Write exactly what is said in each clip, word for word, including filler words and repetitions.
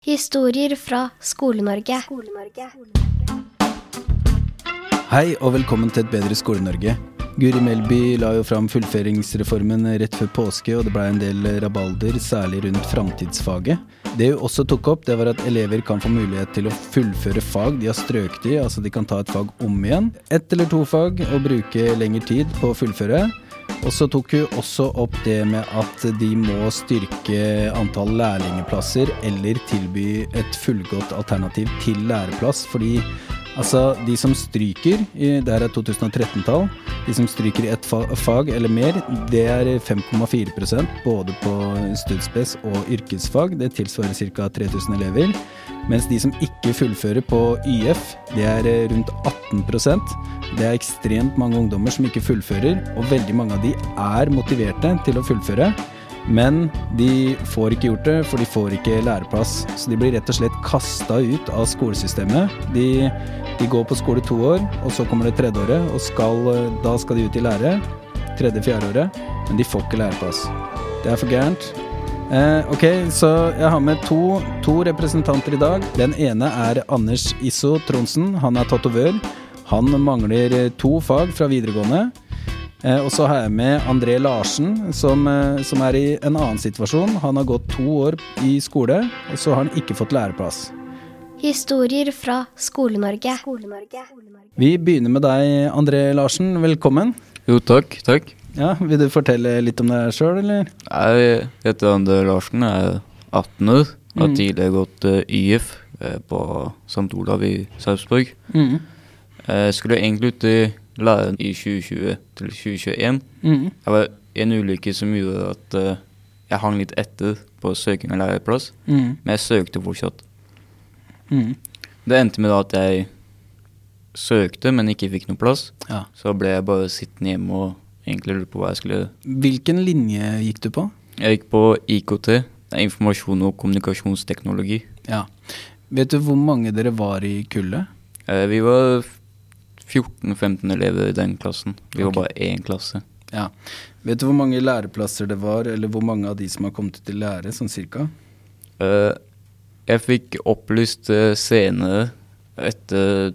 Historier fra Skolenorge. Skolenorge. Hei og velkommen til Et bedre Skolenorge. Guri Melby la jo fram fullføringsreformen rett før påske, og det ble en del rabalder, særlig rundt framtidsfaget. Det hun også tok opp, det var at elever kan få mulighet til å fullføre fag de har strøkt i, altså de kan ta et fag om igjen. Et eller to fag og bruke lengre tid på å fullføre. Og så tok hun også opp det med at de må styrke antall lærlingeplasser eller tilby et fullgodt alternativ til læreplass, fordi altså, de som stryker, det her er to tusen og tretten-tall, de som stryker i et fag eller mer, det er fem komma fire prosent både på studiespes og yrkesfag, det tilsvarer cirka tre tusen elever, mens de som ikke fullfører på YF, det er rundt atten prosent, det er ekstremt mange ungdommer som ikke fullfører, og veldig mange av de er motiverte til å fullføre, men de får ikke gjort det, for de får ikke læreplass. Så de blir rett og slett kastet ut av skolesystemet. De, de går på skole to år, og så kommer det tredje året, og skal, da skal de ut i lære, tredje, fjerde året, men de får ikke læreplass. Det er for gærent. Eh, ok, så jeg har med to, to representanter i dag. Den ene er Anders Iso Tronsen, han er tatovør. Han mangler to fag fra videregående. Eh, og så har jeg med André Larsen, som, som er i en annen situasjon. Han har gått to år i skole, og så har han ikke fått læreplass. Historier fra Skolenorge. Skolenorge. Vi begynner med deg, André Larsen. Velkommen. Jo, takk, takk. Ja, vil du fortelle litt om deg selv, eller? Jeg heter André Larsen, jeg er atten år, har mm. tidligere gått YF på St. Olav i Sarpsborg. Mm. Jeg skulle egentlig ut i læren i tjue tjue til tjue tjueen. Mm. Jeg var en ulykke som gjorde at jeg hang litt etter på søking av læreplass, mm. men jeg søkte fortsatt. Mm. Det endte med at jeg søkte, men ikke fikk noen plass. Ja. Så ble jeg bare sittende hjemme og egentlig lurte på hva jeg skulle gjøre. Hvilken linje gikk du på? Jeg gikk på IKT, informasjon- og kommunikasjonsteknologi. Ja. Vet du hvor mange dere var i kullet? Eh, vi var fjorten femten elever i den klassen. Vi okay. var bare én klasse. Ja. Vet du hvor mange læreplasser det var, eller hvor mange av de som har kommet til lære, sånn cirka? Eh, jeg fikk opplyst senere, etter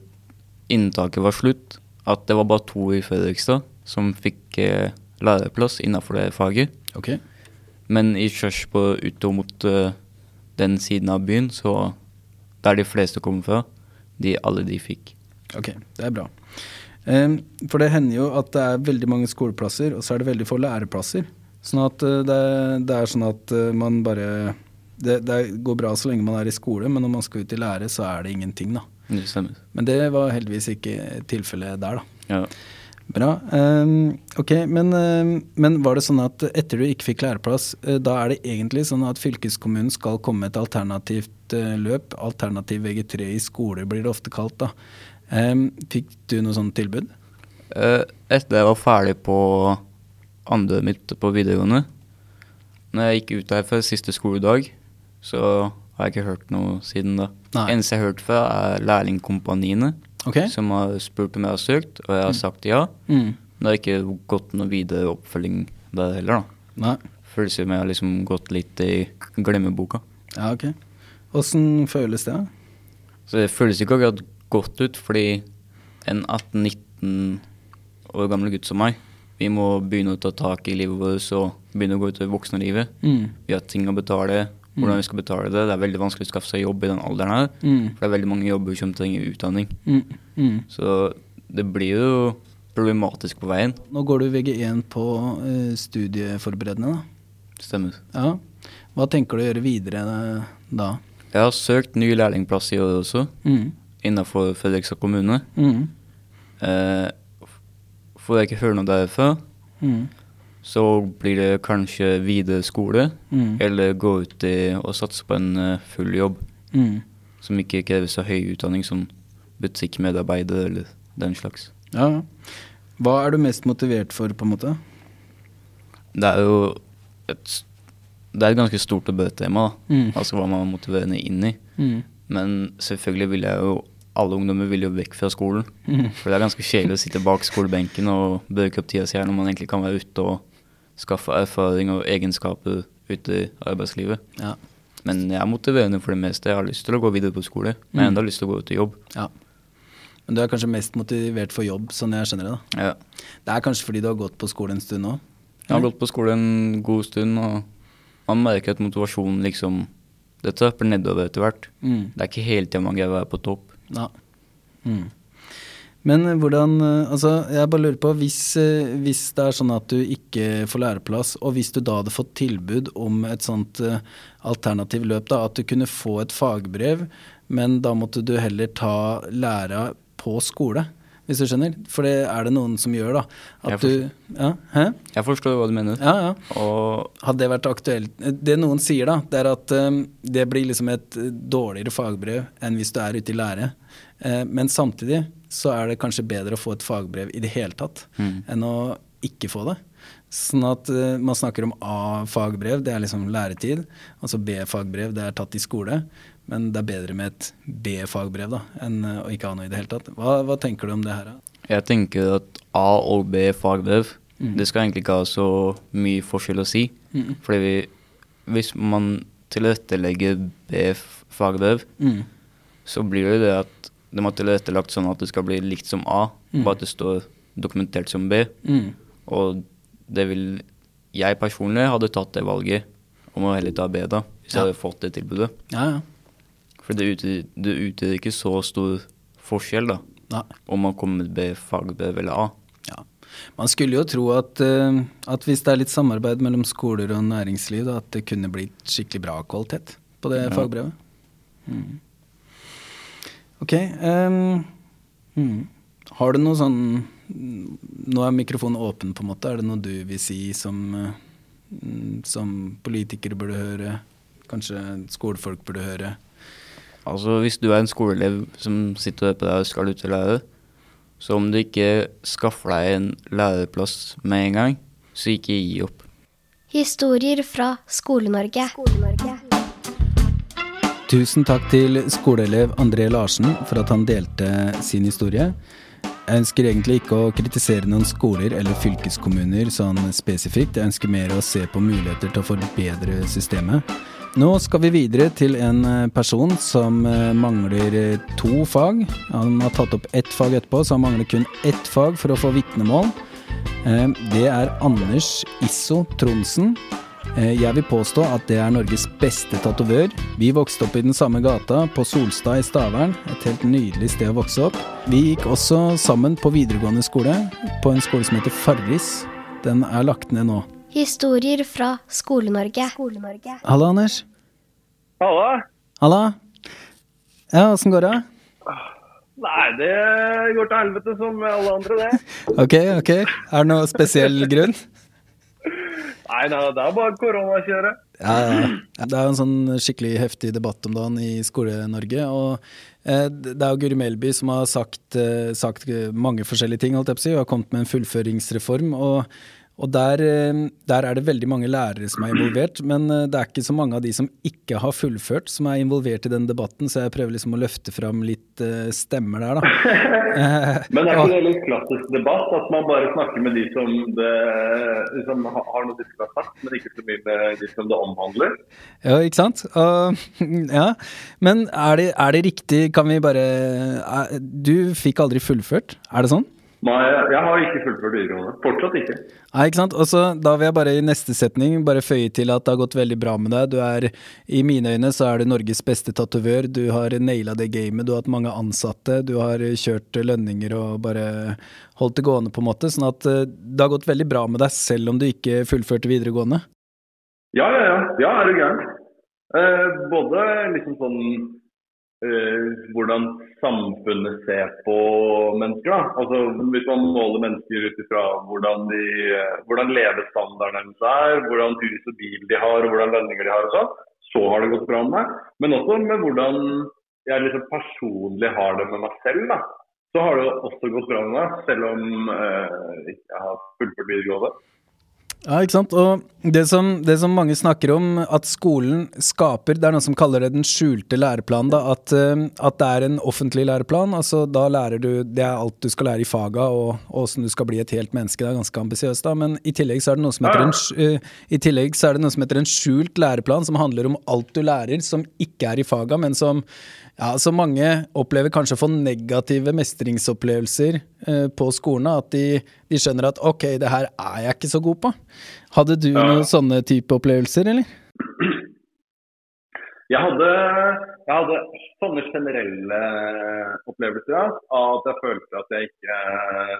inntaket var slutt, at det var bare to i Fredrikstad som fikk eh, læreplass innenfor det faget. Okay. Men i Sarpsborg utover mot uh, den siden av byen, så der de fleste kom fra, de alle de fikk. Ok, det er bra. Um, for det hender jo at det er veldig mange skoleplasser, og så er det veldig få læreplasser. Sånn at uh, det, det er sånn at uh, man bare... Det, det går bra så lenge man er i skole, men når man skal ut i lære, så er det ingenting, da. Det stemmer. Men det var heldigvis ikke tilfellet der, da. Ja, bra. Um, ok, men, um, men var det sånn at etter du ikke fikk læreplass, uh, da er det egentlig sånn at fylkeskommunen skal komme et alternativt uh, løp, alternativ V G tre i skole blir det ofte kalt da. Um, fikk du noe sånt tilbud? Uh, etter jeg var ferdig på andre mitt på videregående, når jeg gikk ut der for siste skoledag, så har jeg ikke hørt noe siden da. Nei. Eneste jeg har hørt fra er lærlingkompaniene. Okay. Som har spurt om jeg har søkt, og jeg har sagt ja. Mm. Men det har ikke gått noe videre oppfølging der heller da. Nei. Føles som jeg har liksom gått litt i glemmeboka. Ja, ok. Hvordan føles det? Så det føles ikke akkurat godt ut, fordi en atten nitten år gammel gutt som meg, vi må begynne å ta tak i livet vårt, og begynne å gå ut i voksenlivet. Mm. Vi har ting å betale, hvordan vi skal betale det. Det er veldig vanskelig å skaffe seg jobb i den alderen her, mm. for det er veldig mange jobber som trenger utdanning. Mm. Mm. Så det blir jo problematisk på veien. Nå går du V G én på uh, studieforberedende, da? Stemmer. Ja. Hva tenker du å gjøre videre da? Jeg har søkt ny lærlingplass i år også, mm. innenfor Fredrikstad kommune. Mm. Uh, får jeg ikke høre noe derfra, mm. så blir det kanskje videre skole, mm. eller gå ut i og satse på en full jobb, mm. som ikke krever så høy utdanning som butikkmedarbeider eller den slags. Ja. Hva er du mest motivert for, på en måte? Det er jo et, det er et ganske stort og bredt tema, mm. altså hva man er motiverende inn i. Mm. Men selvfølgelig vil jeg jo, alle ungdommer vil jo vekk fra skolen, mm. for det er ganske kjedelig å sitte bak skolebenken og bruke opp tida seg når man egentlig kan være ute og skaffe erfaring og egenskaper ute i arbeidslivet. Ja. men jeg er motiverende for det meste. Jeg har lyst til å gå videre på skole, men jeg har enda lyst til å gå ut til jobb. Ja. Men du er kanskje mest motivert for jobb, sånn jeg skjønner det da. Ja. Det er kanskje fordi du har gått på skole en stund nå? Jeg har gått på skole en god stund, og man merker at motivasjonen liksom, det trapper nedover etter hvert. Mm. Det er ikke hele tiden man greier å være på topp. Ja. Mm. Men hvordan, altså jeg bare lurer på, hvis, hvis det er sånn at du ikke får læreplass, og hvis du da hadde fått tilbud om et sånt uh, alternativ løp da, at du kunne få et fagbrev, men da måtte du heller ta læra på skole, hvis du skjønner, for det er det noen som gjør da. At jeg forstår, du, ja, hæ? Jeg forstår hva du mener. Ja, ja. Og hadde det vært aktuelt? Det noen sier da, det er at um, det blir liksom et dårligere fagbrev enn hvis du er ute i lære. Uh, men samtidig så er det kanskje bedre å få et fagbrev i det hele tatt mm. enn å ikke få det. Sånn at uh, man snakker om A-fagbrev, det er liksom læretid, altså B-fagbrev, det er tatt i skole, men det er bedre med et B-fagbrev da, enn å ikke ha noe i det hele tatt. Hva, hva tenker du om det her? Jeg tenker at A- og B-fagbrev, mm. det skal egentlig ikke ha så mye forskjell å si, mm. fordi vi, hvis man tilrettelegger B-fagbrev, mm. så blir det at det må tilrettelagt sånn at det skal bli likt som A, mm. bare at det står dokumentert som B, mm. og det vil, jeg personlig hadde tatt det valget om å heller ta B da, hvis ja. Jeg hadde fått det tilbudet. Ja, ja. For det utgjør, det utgjør ikke så stor forskjell da, Nei. Om man kommer med fagbrev eller A. Ja. Man skulle jo tro at, uh, at hvis det er litt samarbeid mellom skoler og næringsliv, da, at det kunne blitt skikkelig bra kvalitet på det ja. Fagbrevet. Mm. Ok. Um, mm. Har du noe sånn, nå er mikrofonen åpen på en måte, er det noe du vil si som, som politikere burde høre, kanskje skolefolk burde høre? Altså, hvis du er en skoleelev som sitter og hører på deg og skal ut til lære, så om du ikke skaffer deg en læreplass med en gang, så ikke gi opp. Historier fra Skolenorge. Skolenorge. Tusen takk til skoleelev André Larsen for at han delte sin historie. Jeg ønsker egentlig ikke å kritisere noen skoler eller fylkeskommuner sånn spesifikt. Jeg ønsker mer å se på muligheter til å forbedre systemet. Nå skal vi videre til en person som mangler to fag. Han har tatt opp ett fag etterpå, så han mangler kun ett fag for å få vitnemål. Det er Anders Iso Tronsen. Jeg vil påstå at det er Norges beste tatovør. Vi vokste opp i den samme gata på Solstad i Stavern, et helt nydelig sted å vokse opp. Vi gikk også sammen på videregående skole, på en skole som heter Farvis. Den er lagt ned nå. Historier fra Skolenorge. Skolenorge. Hallo, Anders. Hallo. Hallo. Ja, hvordan går det? Nei, det går til helvete som alle andre det. Ok, ok. Er det noe spesiell grunn? Nei, nei, det er bare koronakjøret. Ja, ja. Det er en sånn skikkelig heftig debatt om dagen i Skole-Norge, og det er jo Guri Melby som har sagt, sagt mange forskjellige ting, holdt jeg på å si, og har kommet med en fullføringsreform, og Og der, der er det veldig mange lærere som er involvert, men det er ikke så mange av de som ikke har fullført som er involvert i den debatten, så jeg prøver liksom å løfte fram litt stemmer der da. Men er ikke det litt klassisk debatt, at man bare snakker med de som, det, som har noe de skal ha sagt, men ikke så mye med de som det omhandler? Ja, ikke sant? Uh, ja. Men er det, er det riktig, kan vi bare... Er, du fikk aldri fullført, er det sånn? Nei, jeg har ikke fullført videregående. Fortsatt ikke. Nei, ikke sant? Og så da vil jeg bare i neste setning bare føye til at det har gått veldig bra med deg. Du er, i mine øyne så er du Norges beste tatovør. Du har nailet det gamet, du har hatt mange ansatte, du har kjørt lønninger og bare holdt det gående på en måte. Sånn at det har gått veldig bra med deg selv om du ikke fullførte videregående. Ja, ja, ja. Ja, er det gærent. Eh, både liksom sånn... hvordan samfunnet ser på mennesker da. Altså hvis man måler mennesker utifra hvordan de, hvordan levestandarden er, hvordan hus og bil de har, og hvordan lønninger de har og sånn, så har det gått bra med meg. Men også med hvordan jeg liksom personlig har det med meg selv da. Så har det også gått bra med meg, selv om eh, jeg har fullført videregående. Ja, ikke sant? Og det som, det som mange snakker om, at skolen skaper, det er noen som kaller det den skjulte læreplanen, da, at, at det er en offentlig læreplan, altså da lærer du, det er alt du skal lære I faga, og, og hvordan du skal bli et helt menneske, det er ganske ambisiøst da, men i tillegg så er det noe som heter en, i tillegg så er det noe som heter en skjult læreplan, som handler om alt du lærer, som ikke er I faga, men som, ja, så mange opplever kanskje å få negative mestringsopplevelser eh, på skolen, at de, de skjønner at ok, det her er jeg ikke så god på. Hadde du ja. Noen sånne type opplevelser, eller? Jeg hadde, jeg hadde sånne generelle opplevelser, ja, at jeg følte at jeg ikke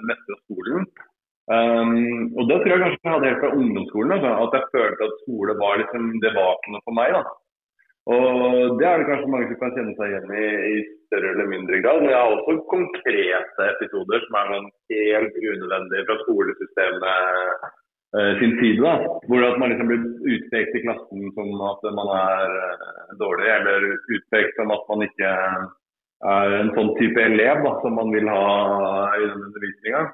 mestret skolen. Um, og det tror jeg kanskje jeg hadde helt fra ungdomsskolen, da, at jeg følte at skole var liksom det vakne for meg, da. Og det er det kanskje mange som kan kjenne seg igjen I, I større eller mindre grad, men jeg har også konkrete episoder som er noen helt unødvendige fra skolesystemet uh, sin side, da. Hvor at man liksom blir utpekt I klassen som at man er uh, dårlig, eller utpekt som at man ikke er en sånn type elev da, som man vil ha I den undervisningen.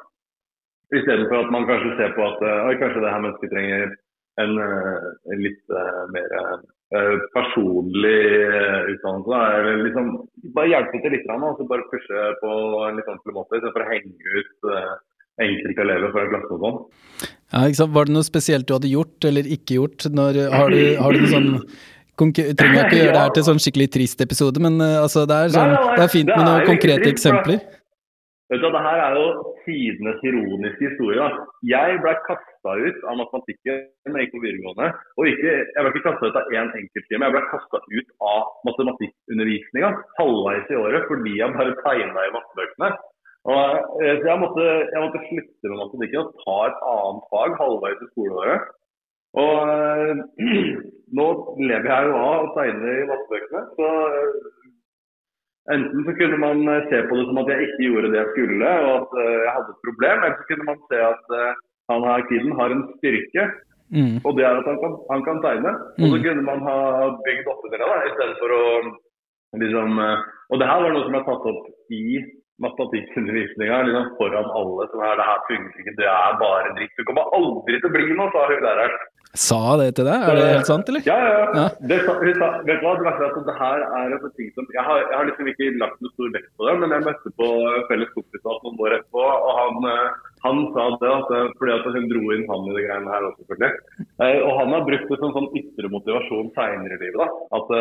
I stedet for at man kanskje ser på at uh, kanskje det her mennesket trenger en, uh, en litt uh, mer... Uh, personlig utdannelse, eller liksom bare hjelpe til litt, og så bare pushe på en litt ordentlig måte, for å henge ut enkelte elever fra klassen og sånn. Ja, ikke sant? Var det noe spesielt du hadde gjort, eller ikke gjort? Når, har du, har du sånn, trenger jeg ikke gjøre det her til sånn skikkelig trist episode, men altså, det, er sånn, det er fint med noen konkrete eksempler. Vet du, det her er jo tidenes ironiske historie. Jeg ble kastet ut av matematikken når jeg gikk på videregående, og ikke, jeg ble ikke kastet ut av en enkelttime, jeg ble kastet ut av matematikkundervisningen, halvveis I året, fordi jeg bare tegnet I mattebøkene. Og så jeg måtte, jeg måtte slutte med matematikken og ta et annet fag halvveis I skoleåret. Og nå lever jeg jo av å tegne I mattebøkene, så... Enten så kunne man se på det som at jeg ikke gjorde det jeg skulle, og at jeg hadde et problem, eller så kunne man se at han her kiden har en styrke, mm. og det er at han kan, han kan tegne. Mm. Og så kunne man ha bygd opp under det, I stedet for å liksom... Og det her var noe som jeg tatt opp I matematikkundervisningen, liksom foran alle som er, det her fungerer ikke, det er bare dritt, du kommer aldri til å bli noe, sa hun læreren. Sa det til deg? Er det helt sant, eller? Ja, ja, ja. Det, hun sa, vet du hva, du vet at det her er en ting som, jeg har, jeg har liksom ikke lagt noe stor vekt på det, men jeg møtte på felles kompisat noen år etterpå, og han, han sa det, altså, fordi at hun dro inn han I de greiene her også, selvfølgelig. Og han har brukt det som sånn ytre motivasjon senere I livet, da. At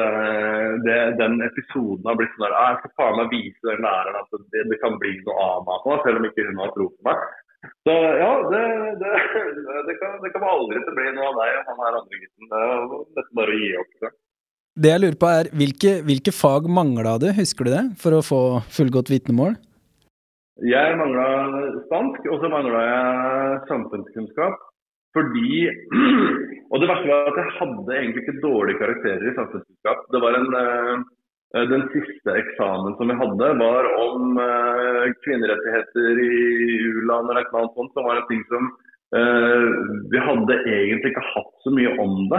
det, den episoden har blitt sånn der, jeg skal faen meg vise den læreren at det, det kan bli noe av meg, selv om ikke hun har tro på meg. Så ja, det, det, det, kan, det kan aldri til å bli noe av deg, han her andre gutten, det er nesten bare å gi opp. Så. Det jeg lurer på er, hvilke, hvilke fag manglet du, husker du det, for å få fullgodt vitnemål? Jeg manglet spansk, og så manglet jeg samfunnskunnskap, fordi, og det verste var at jeg hadde egentlig ikke dårlige karakterer I samfunnskunnskap, det var en... Den siste eksamen som jeg hadde var om eh, kvinnerettigheter I U-land eller noe sånt, som var en ting som eh, vi hadde egentlig ikke hatt så mye om det.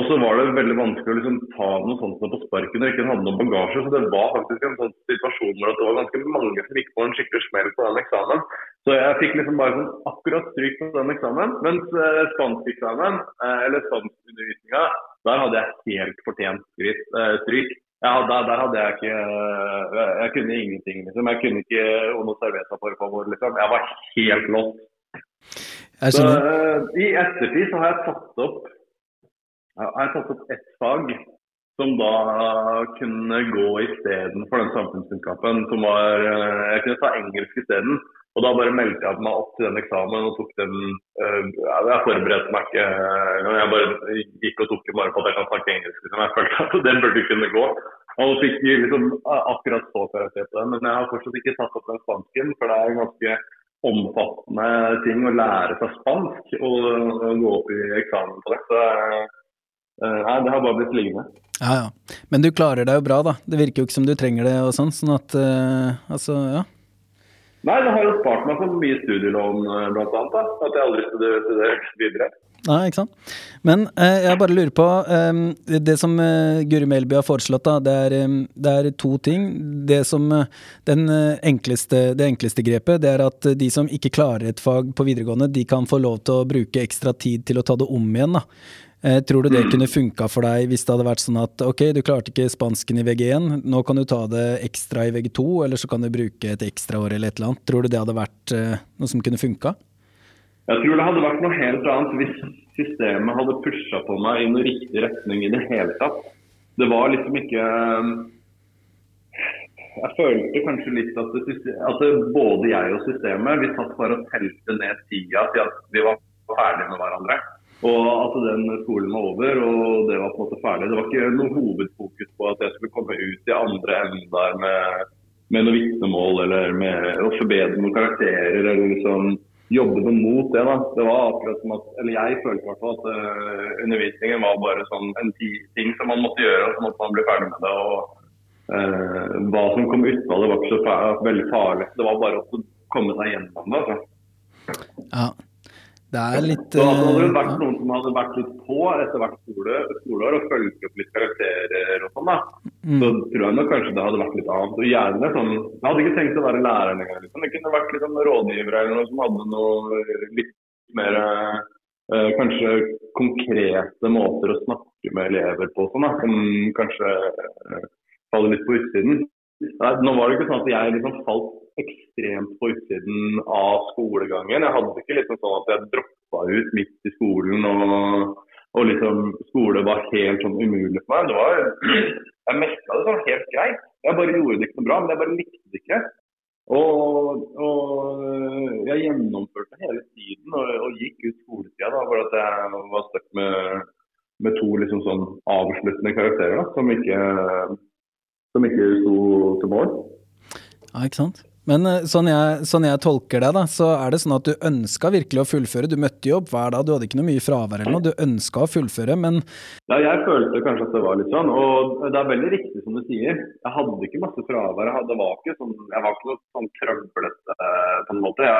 Og så var det veldig vanskelig å liksom, ta noe sånt på sparken og ikke hadde noen bagasje, så det var faktisk en sånn situasjon hvor det var ganske mange som gikk på en skikkelig smell på den eksamen. Så jeg fikk liksom bare sånn akkurat stryk på den eksamen, mens eh, spanskeksamen, eh, eller spanskundervisningen, der hadde jeg helt fortjent skritt, eh, stryk. Ja, der, der hadde jeg ikke, jeg kunne ingenting, liksom. Jeg kunne ikke noe serveta for favor, liksom. Jeg var helt låst. Så I ettertid så har jeg tatt opp, jeg har tatt opp et fag som da kunne gå I stedet for den samfunnskunnskapen, som var, jeg kunne ta engelsk I stedet, og da bare meldte jeg meg opp til den eksamen og tok den, jeg forberedte meg ikke, jeg bare gikk og tok bare på at jeg kan snakke engelsk, liksom jeg følte at den burde kunne gå. Og så fikk jeg liksom akkurat så karakter på den, men jeg har fortsatt ikke tatt opp den spansken, for det er en ganske omfattende ting å lære seg spansk og gå opp I eksamen på det, så nei, det har bare blitt liggende. Ja, ja. Men du klarer deg jo bra da, det virker jo ikke som du trenger det og sånn, sånn at, uh, altså, ja. Nei, det har jo spart meg for mye studielån blant annet da, at jeg aldri studerer videre. Nej, ikke sant? Men eh, jag bara lurer på eh, det som eh, Guri Melby har föreslått då, det är eh, det är två ting. Det som eh, den enklaste det enklaste grepet, det är att de som inte klarar ett fag på videregående, de kan få lov att bruka extra tid till att ta det om igen då. Eh, tror du det mm. kunne funka för dig hvis det hade varit sån att okej, okay, du klarte ikke spansken I V G ett, nu kan du ta det extra I V G två eller så kan du bruka ett extra år eller ett land. Tror du det hade varit eh, något som kunde funka? Jag tror det hade varit något helt annat om systemet hade pushat på mig I en riktig riktning I det hela tatt. Det var liksom inte jag kände kanske lite att det att både jag och systemet vi satt för att tälte ner tiden att vi var färdiga med varandra. Och alltså den skolan var över och det var på något färdigt. Det var inte någon huvudfokus på att jag skulle komma ut I andra änden där med med något vittnemål eller med och förbättra några karaktärer eller liksom jobbade mot det då. Det var akkurat som att eller jag kände klart att uh, undervisningen var bara sån en t- ting som man måste göra och så måste man bli färdig med det och uh, vad som kom ut av det var så fär- väldigt farligt. Det var bara att komma sig igenom det. Ja. Det är lite så hade det varit någon som hade varit lite på efter vart skola skolor och följt upp lite karaktärer och sånt mm. Så tror jag nog kanske det hade varit lite annat och gärna sån jag hade inte tänkt att vara lärare längre liksom det kunde varit liksom rådgivare eller någon som hade något lite mer eh, kanske konkreta måter att snacka med elever på såna som kanske faller lite på utsidan. Nu var det ju sånt att jag liksom fallt extremt på utsidan av skolgången. Jag hade inte liksom så att jag droppade ut mitt I skolan och och liksom skolan var helt som omöjligt för mig. Det var jag mästrade det så helt grejt. Jag bara gjorde det liksom bra, men jag bara likte det inte. Och och jag genomförde hela tiden och, och gick ut skoltiden då för att jag var stuck med med två liksom sån avslutande karaktärer då, som inte som inte stod till mål. Ja, ikke sant? Men sånn jeg, sånn jeg tolker det da, så er det sånn at du ønsket virkelig å fullføre. Du møtte jo opp hver dag, du hadde ikke noe mye fravær eller noe, du ønsket å fullføre, men... Ja, jeg følte kanskje at det var litt sånn, og det er veldig riktig som du sier. Jeg hadde ikke masse fravær, jeg hadde vaket, sånn, jeg var ikke noe sånn krøbblet eh, på en måte. Jeg,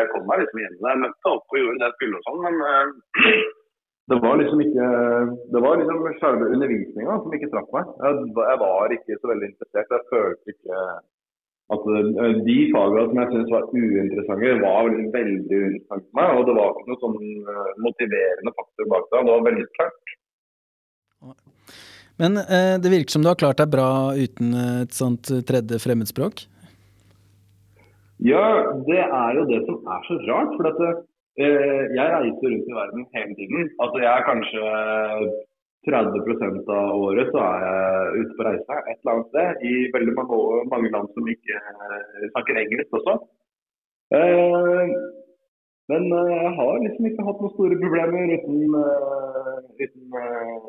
jeg kom meg liksom igjen, jeg møtte opp og gjorde det jeg skulle og sånn, men eh, det var liksom ikke... Det var liksom selve undervisningen som ikke traff meg. Jeg, jeg var ikke så veldig interessert, jeg følte ikke... At de fagene som jeg synes var uinteressante var veldig uinteressante for meg, og det var ikke noe sånn motiverende faktor bak det, det var veldig klart. Men eh, det virker som du har klart deg bra uten et sånt tredje fremmedspråk? Ja, det er jo det som er så rart, for at, eh, jeg reiser rundt I verden hele tiden. Altså jeg er kanskje tretti prosent av året så er jeg ute på reise et eller annet sted I veldig mange, mange land som ikke snakker engelsk også. Eh, men jeg har liksom ikke hatt noen store problemer uten, uten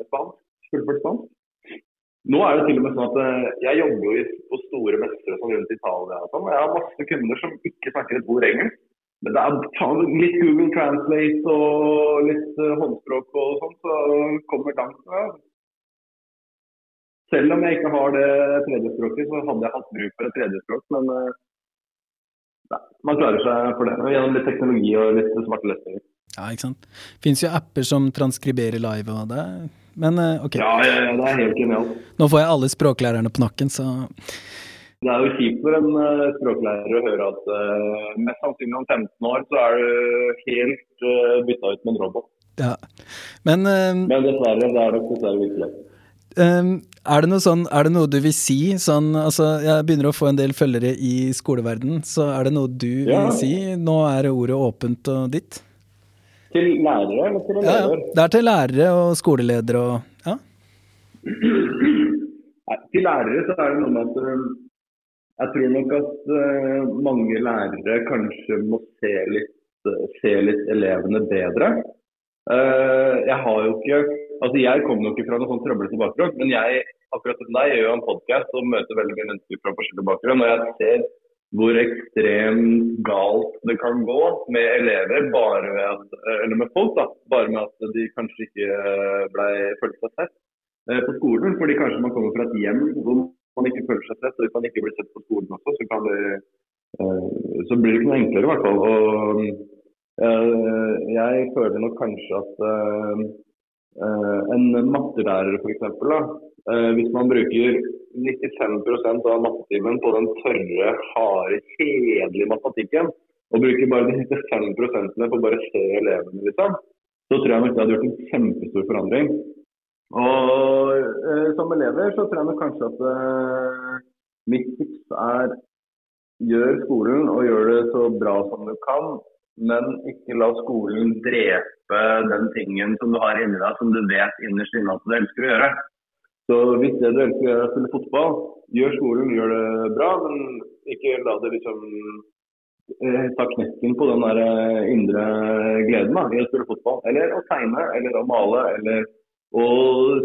spansk, fullført spansk. Nå er det til og med sånn at jeg jobber jo på store mestre sånn rundt Italia og sånn. Jeg har masse kunder som ikke snakker et ord engelsk. Men det er litt Google Translate og litt håndspråk og sånt, så kommer langt. Ja. Selv om jeg ikke har det tredjespråket, så hadde jeg hatt bruk for et tredjespråk, men nei, man klarer seg for det, gjennom litt teknologi og litt smarte løsninger. Ja, ikke sant? Finns jo apper som transkriberer live og det, men ok. Ja, ja, ja, det er helt genialt. Nå får jeg alle språklærerne på nakken, så... Det er jo kjipt for en uh, språklærer å høre at uh, mest sannsynlig om femten år så er du helt uh, byttet ut med en robot. Ja, men... Uh, men dessverre, det er det ikke særlig virkelig. Um, er, det noe sånn, er det noe du vil si? Sånn, altså, jeg begynner å få en del følgere I skoleverden, så er det noe du ja. Vil si? Nå er ordet åpent og ditt. Til lærere eller til elever? Ja, ja. Det er til lærere og skoleledere og... Ja. Nei, til lærere så er det noe med at... Jeg tror nok at uh, mange lærere kanskje må se litt, se litt elevene bedre. Uh, jeg har jo ikke, altså jeg kommer nok ikke fra noen sånn trøblete bakgrunn, men jeg, akkurat som deg, gjør jo en podcast og møter veldig mye mennesker fra forskjellige bakgrunn, og jeg ser hvor ekstremt galt det kan gå med elever, bare ved at, eller med folk da, bare med at de kanskje ikke ble følt seg sett uh, på skolen, fordi kanskje man kommer fra et hjem hvor man ikke føler seg sett, og hvis man ikke blir sett på skolen også, så, kan det, så blir det ikke noe enklere I hvert fall. Og, Jeg føler nok kanskje at en mattelærer for eksempel, hvis man bruker nittifem prosent av mattetimen på den tørre, harde, kjedelige matematikken, og bruker bare de nittifem prosentene på bare se elevene, liksom, så tror jeg nok det hadde gjort en kjempestor forandring. Og som elever så tror jeg nok kanskje at mitt tips er gjør skolen og gjør det så bra som du kan, men ikke la skolen drepe den tingen som du har inni deg, som du vet innerst inne at du elsker å gjøre. Så hvis det du elsker å gjøre er å spille fotball, gjør skolen, gjør det bra, men ikke la det liksom ta knekken på den der indre gleden da, i å spille fotball, eller å tegne, eller å male, eller å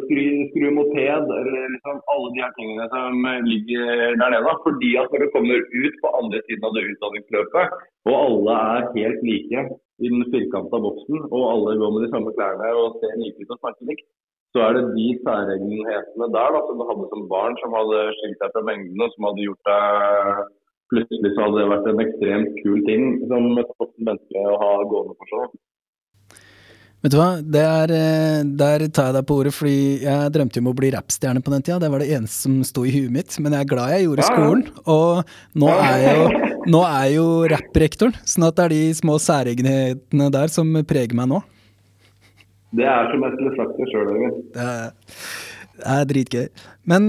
skru, skru moped, eller liksom alle de her tingene som ligger der nede da, fordi at når du kommer ut på andre siden av det utdanningsløpet, og alle er helt like i den firkanta boksen, og alle går med de samme klærne og ser like ut og snakker likt, så er det de særegenhetene der da, som du hadde som barn, som hadde skilt deg fra mengden, og som hadde gjort deg plutselig så hadde det vært en ekstremt kul ting som et kosten menneske å ha gående for sånn. Vet du hva? Der, der tar jeg deg på ordet, fordi jeg drømte om å bli rapstjerne på den tiden. Det var det eneste som stod i huet mitt, men jeg er glad jeg gjorde skolen, og nå er jo, nå er jo rap-rektoren, sånn at det er de små særegenhetene der som preger meg nå. Det er som jeg skulle sagt det selv, egentlig. Det er... Det er dritgøy. Men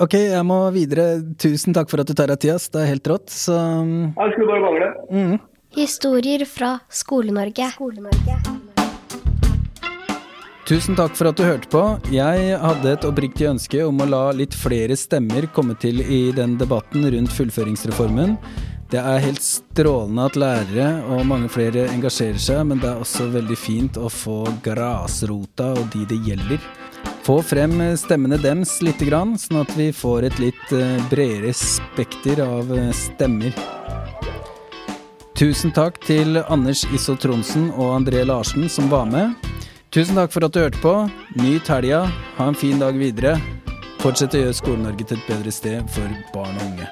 ok, jeg må videre. Tusen takk for at du tar deg tida, det er helt rått. Så... Jeg skulle bare mangle. Mm. Historier fra Skolenorge. Skolenorge. Tusen takk for at du hørte på. Jeg hadde et oppriktig ønske om å la litt flere stemmer komme til i den debatten rundt fullføringsreformen. Det er helt strålende at lærere og mange flere engasjerer seg, men det er også veldig fint å få grasrota og de det gjelder. Få frem stemmene dems litt grann, sånn at vi får et litt bredere spekter av stemmer. Tusen takk til Anders Iso Tronsen og André Larsen som var med. Tusen takk for at du hørte på. Nyt helga. Ha en fin dag videre. Fortsett å gjøre Skole-Norge til et bedre sted for barn og unge.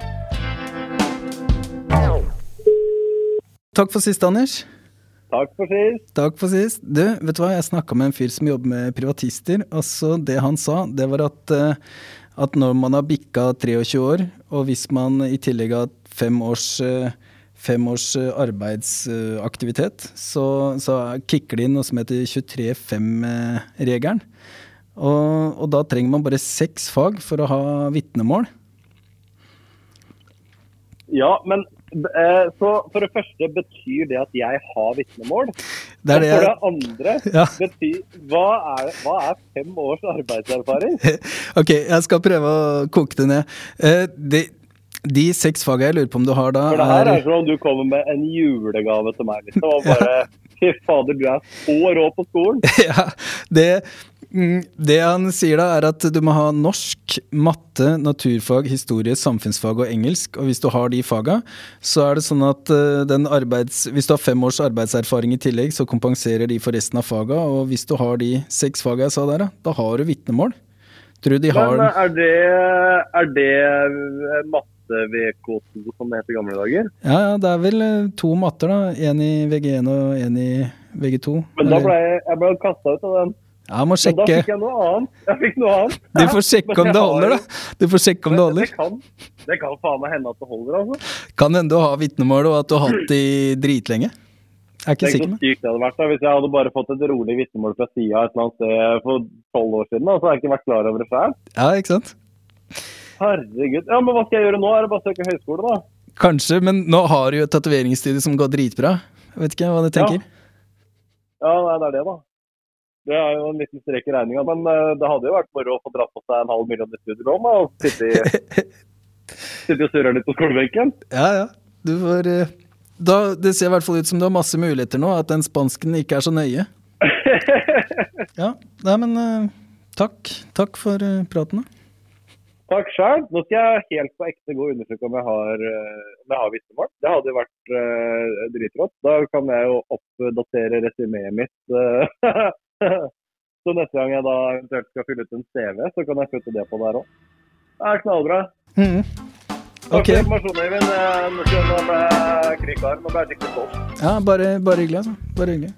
Takk for sist, Anders. Takk for sist. Takk for sist. Du, vet du hva? Jeg snakket med en fyr som jobber med privatister, og så det han sa, det var at, at når man har bikket tjuetre år, og hvis man i tillegg har fem års, fem års arbeidsaktivitet, så, så kikker det inn noe som heter tjuetre fem-regelen. Og, og da trenger man bare seks fag for å ha vittnemål. Ja, men... Så for det første betyr det at jeg har vittnemål. Det er det. Og for det andre ja. betyr, hva er, hva er fem års arbeidserfaring? Ok, jeg skal prøve å koke det ned. De, de seks fagene jeg lurer på om du har da... For det her er, er som om du kommer med en julegave til meg, liksom, og bare, fy fader, du er så rå på skolen. Ja, det... Det han sier da er at du må ha norsk, matte, naturfag, historie, samfunnsfag og engelsk, og hvis du har de fagene, så er det sånn at den arbeids, hvis du har fem års arbeidserfaring i tillegg, så kompenserer de for resten av fagene, og hvis du har de seks fagene jeg sa der, da har du vittnemål. Tror du de har... Men er det, er det matte V K to som det heter gamle dager? Ja, ja, det er vel to matter da, en i V G en og en i V G to. Men da ble jeg, jeg ble kastet ut av den. Ja, jeg må sjekke. Da fikk jeg noe annet. Jeg fikk noe annet. Du får sjekke om det holder, da. Du får sjekke om det holder. Det kan, det kan faen meg hende at det holder, altså. Kan hende du har vittnemål og at du har hatt det dritlenge? Jeg er ikke sikker. Det er ikke sykt det hadde vært, da. Hvis jeg hadde bare fått et rolig vittnemål fra siden av et eller annet sted for tolv år siden, da, så hadde jeg ikke vært klar over det selv. Ja, ikke sant? Herregud. Ja, men hva skal jeg gjøre nå? Er det bare å søke høyskole, da? Kanskje, men nå har du jo et tatueringsstudie som går dritbra. Jeg vet ikke hva du tenker. Ja, ja det er det, da. Det er jo en liten strek i regningen, men det hadde jo vært moro å få dratt på seg en halv million i studielån og sitte, i, sitte og surre litt på skolebenken. Ja, ja. Du får, da, det ser i hvert fall ut som du har masse muligheter nå, at den spansken ikke er så nøye. Ja, nei, men takk. Takk for praten. Takk selv. Nå skal jeg helt på ekte gå og undersøke om jeg har, om jeg har vitnemål. Det hadde jo vært uh, dritrått. Da kan jeg jo oppdatere resuméet mitt. Uh, Så neste gang jeg da eventuelt skal fylle ut en C V, så kan jeg putte det på der også. Det er knallbra. Mm. Takk for informasjonen, Eivind. Nå skal jeg med krigkaren, nå blir jeg sikkert på oss. Ja, bare, bare hyggelig, altså. Bare hyggelig.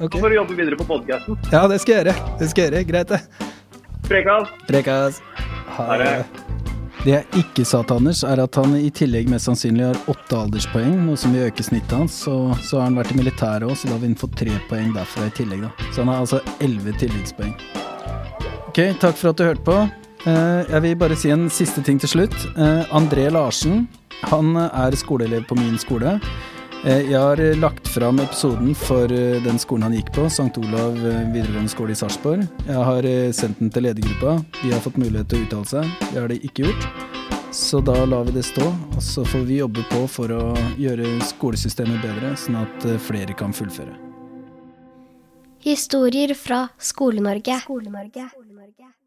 Okay. Så får du jobbe videre på podcasten. Ja, det skal jeg gjøre. Det skal jeg gjøre, greit det. Prekas. Prekas. Ha det. Det jeg ikke sa til Anders er at han i tillegg mest sannsynlig har åtte alderspoeng, noe som vil øke snittet hans, så, så har han vært i militæret også, så da har vi fått tre poeng derfra i tillegg da. Så han har altså elleve tilleggspoeng. Ok, takk for at du hørte på. Jeg vil bare si en siste ting til slutt. André Larsen, han er skoleelev på min skole. Jeg har lagt fram episoden for den skolen han gikk på, Sankt Olav videregående skole i Sarpsborg. Jeg har sendt den til ledergruppa. De har fått mulighet til å uttale seg. Det har de ikke gjort. Så da lar vi det stå, og så får vi jobbe på for å gjøre skolesystemet bedre, sånn at flere kan fullføre. Historier fra Skole-Norge. Skole-Norge.